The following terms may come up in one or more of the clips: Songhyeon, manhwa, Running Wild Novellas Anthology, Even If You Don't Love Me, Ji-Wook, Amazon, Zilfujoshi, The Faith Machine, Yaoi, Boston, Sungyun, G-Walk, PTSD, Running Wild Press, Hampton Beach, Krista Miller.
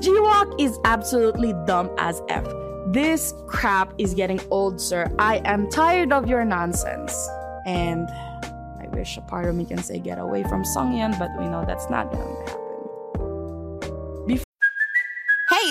G-Walk is absolutely dumb as F. This crap is getting old, sir. I am tired of your nonsense. And I wish a part of me can say get away from Songhyeon, but we know that's not going to happen. Hey,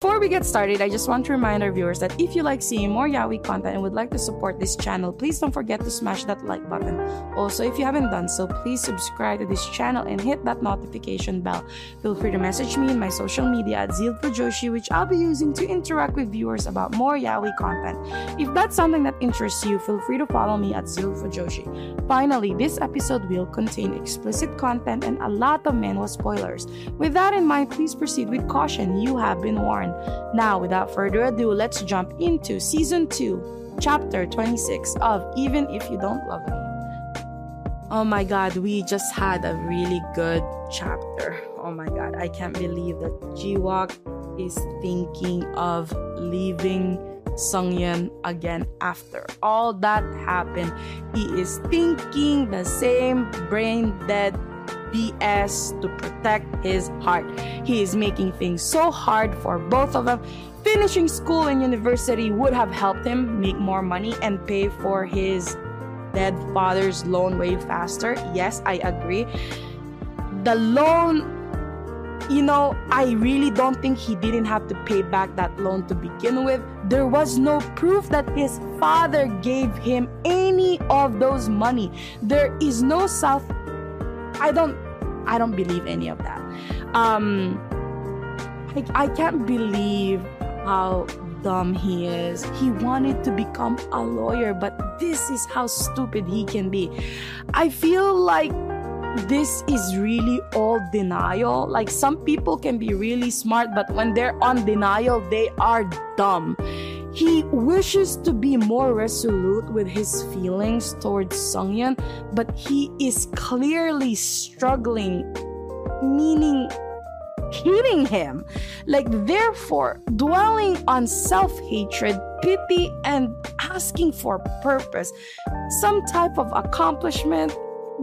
Before we get started, I just want to remind our viewers that if you like seeing more Yaoi content and would like to support this channel, please don't forget to smash that like button. Also, if you haven't done so, please subscribe to this channel and hit that notification bell. Feel free to message me in my social media at Zilfujoshi, which I'll be using to interact with viewers about more Yaoi content. If that's something that interests you, feel free to follow me at Zilfujoshi. Finally, this episode will contain explicit content and a lot of manhwa spoilers. With that in mind, please proceed with caution. You have been warned. Now, without further ado, let's jump into Season 2, Chapter 26 of Even If You Don't Love Me. Oh my god, we just had a really good chapter. Oh my god, I can't believe that Ji-Wook is thinking of leaving Sungyun again after all that happened. He is thinking the same brain-dead BS to protect his heart. He is making things so hard for both of them. Finishing school and university would have helped him make more money and pay for his dead father's loan way faster. Yes, I agree. The loan, you know, I really don't think he didn't have to pay back that loan to begin with. There was no proof that his father gave him any of those money. There is no I don't believe any of that. I can't believe how dumb he is. He wanted to become a lawyer, but this is how stupid he can be. I feel like this is really all denial. Like, some people can be really smart, but when they're on denial, they are dumb. He wishes to be more resolute with his feelings towards Sungyun, but he is clearly struggling, meaning hating him. Like, therefore, dwelling on self-hatred, pity, and asking for purpose, some type of accomplishment,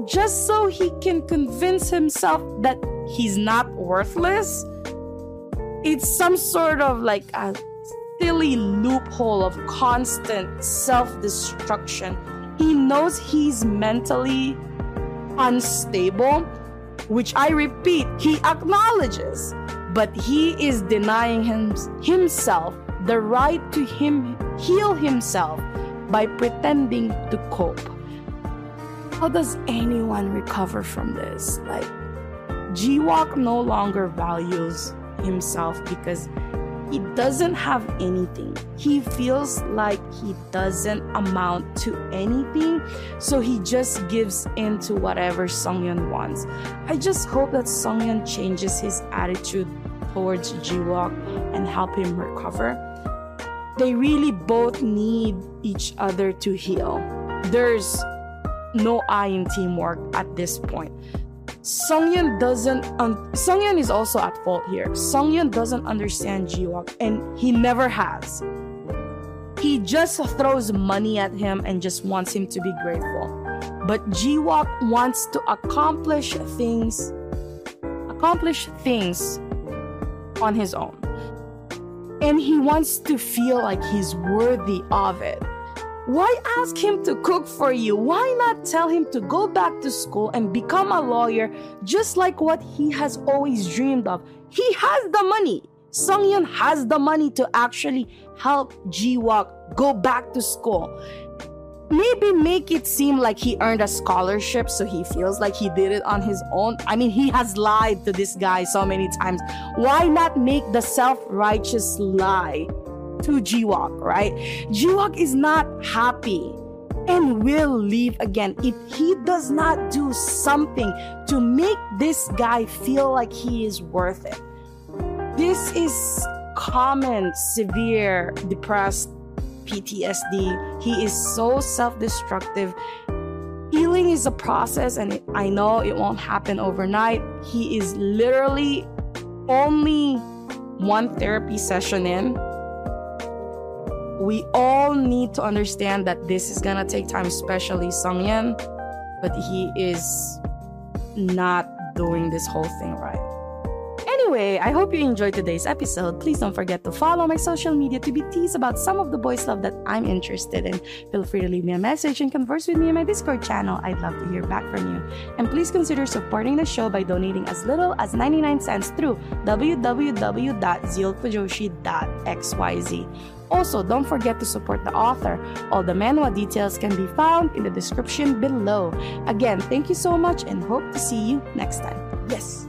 just so he can convince himself that he's not worthless. It's some sort of like a silly loophole of constant self-destruction. He knows he's mentally unstable, which I repeat, he acknowledges, but he is denying himself the right to heal himself by pretending to cope. How does anyone recover from this? Like, Ji-Wook no longer values himself because he doesn't have anything. He feels like he doesn't amount to anything, so he just gives in to whatever Sungyun wants. I just hope that Sungyun changes his attitude towards Ji-Wook and help him recover. They really both need each other to heal. There's no I in teamwork at this point. Sungyun is also at fault here. Sungyun doesn't understand Ji-Wook, and he never has. He just throws money at him and just wants him to be grateful. But Ji-Wook wants to accomplish things on his own. And he wants to feel like he's worthy of it. Why ask him to cook for you? Why not tell him to go back to school and become a lawyer, just like what he has always dreamed of? He has the money. Sungyun has the money to actually help G-Walk go back to school. Maybe make it seem like he earned a scholarship so he feels like he did it on his own. I mean, he has lied to this guy so many times. Why not make the self-righteous lie to G-Walk, right? G-Walk is not happy and will leave again if he does not do something to make this guy feel like he is worth it. This is common, severe, depressed PTSD. He is so self-destructive. Healing is a process, and I know it won't happen overnight. He is literally only one therapy session in. We all need to understand that this is gonna take time, especially Sungyun, but he is not doing this whole thing right. Anyway, I hope you enjoyed today's episode. Please don't forget to follow my social media to be teased about some of the boys' love that I'm interested in. Feel free to leave me a message and converse with me in my Discord channel. I'd love to hear back from you. And please consider supporting the show by donating as little as 99 cents through www.zilfujoshi.xyz. Also, don't forget to support the author. All the manhwa details can be found in the description below. Again, thank you so much and hope to see you next time. Yes!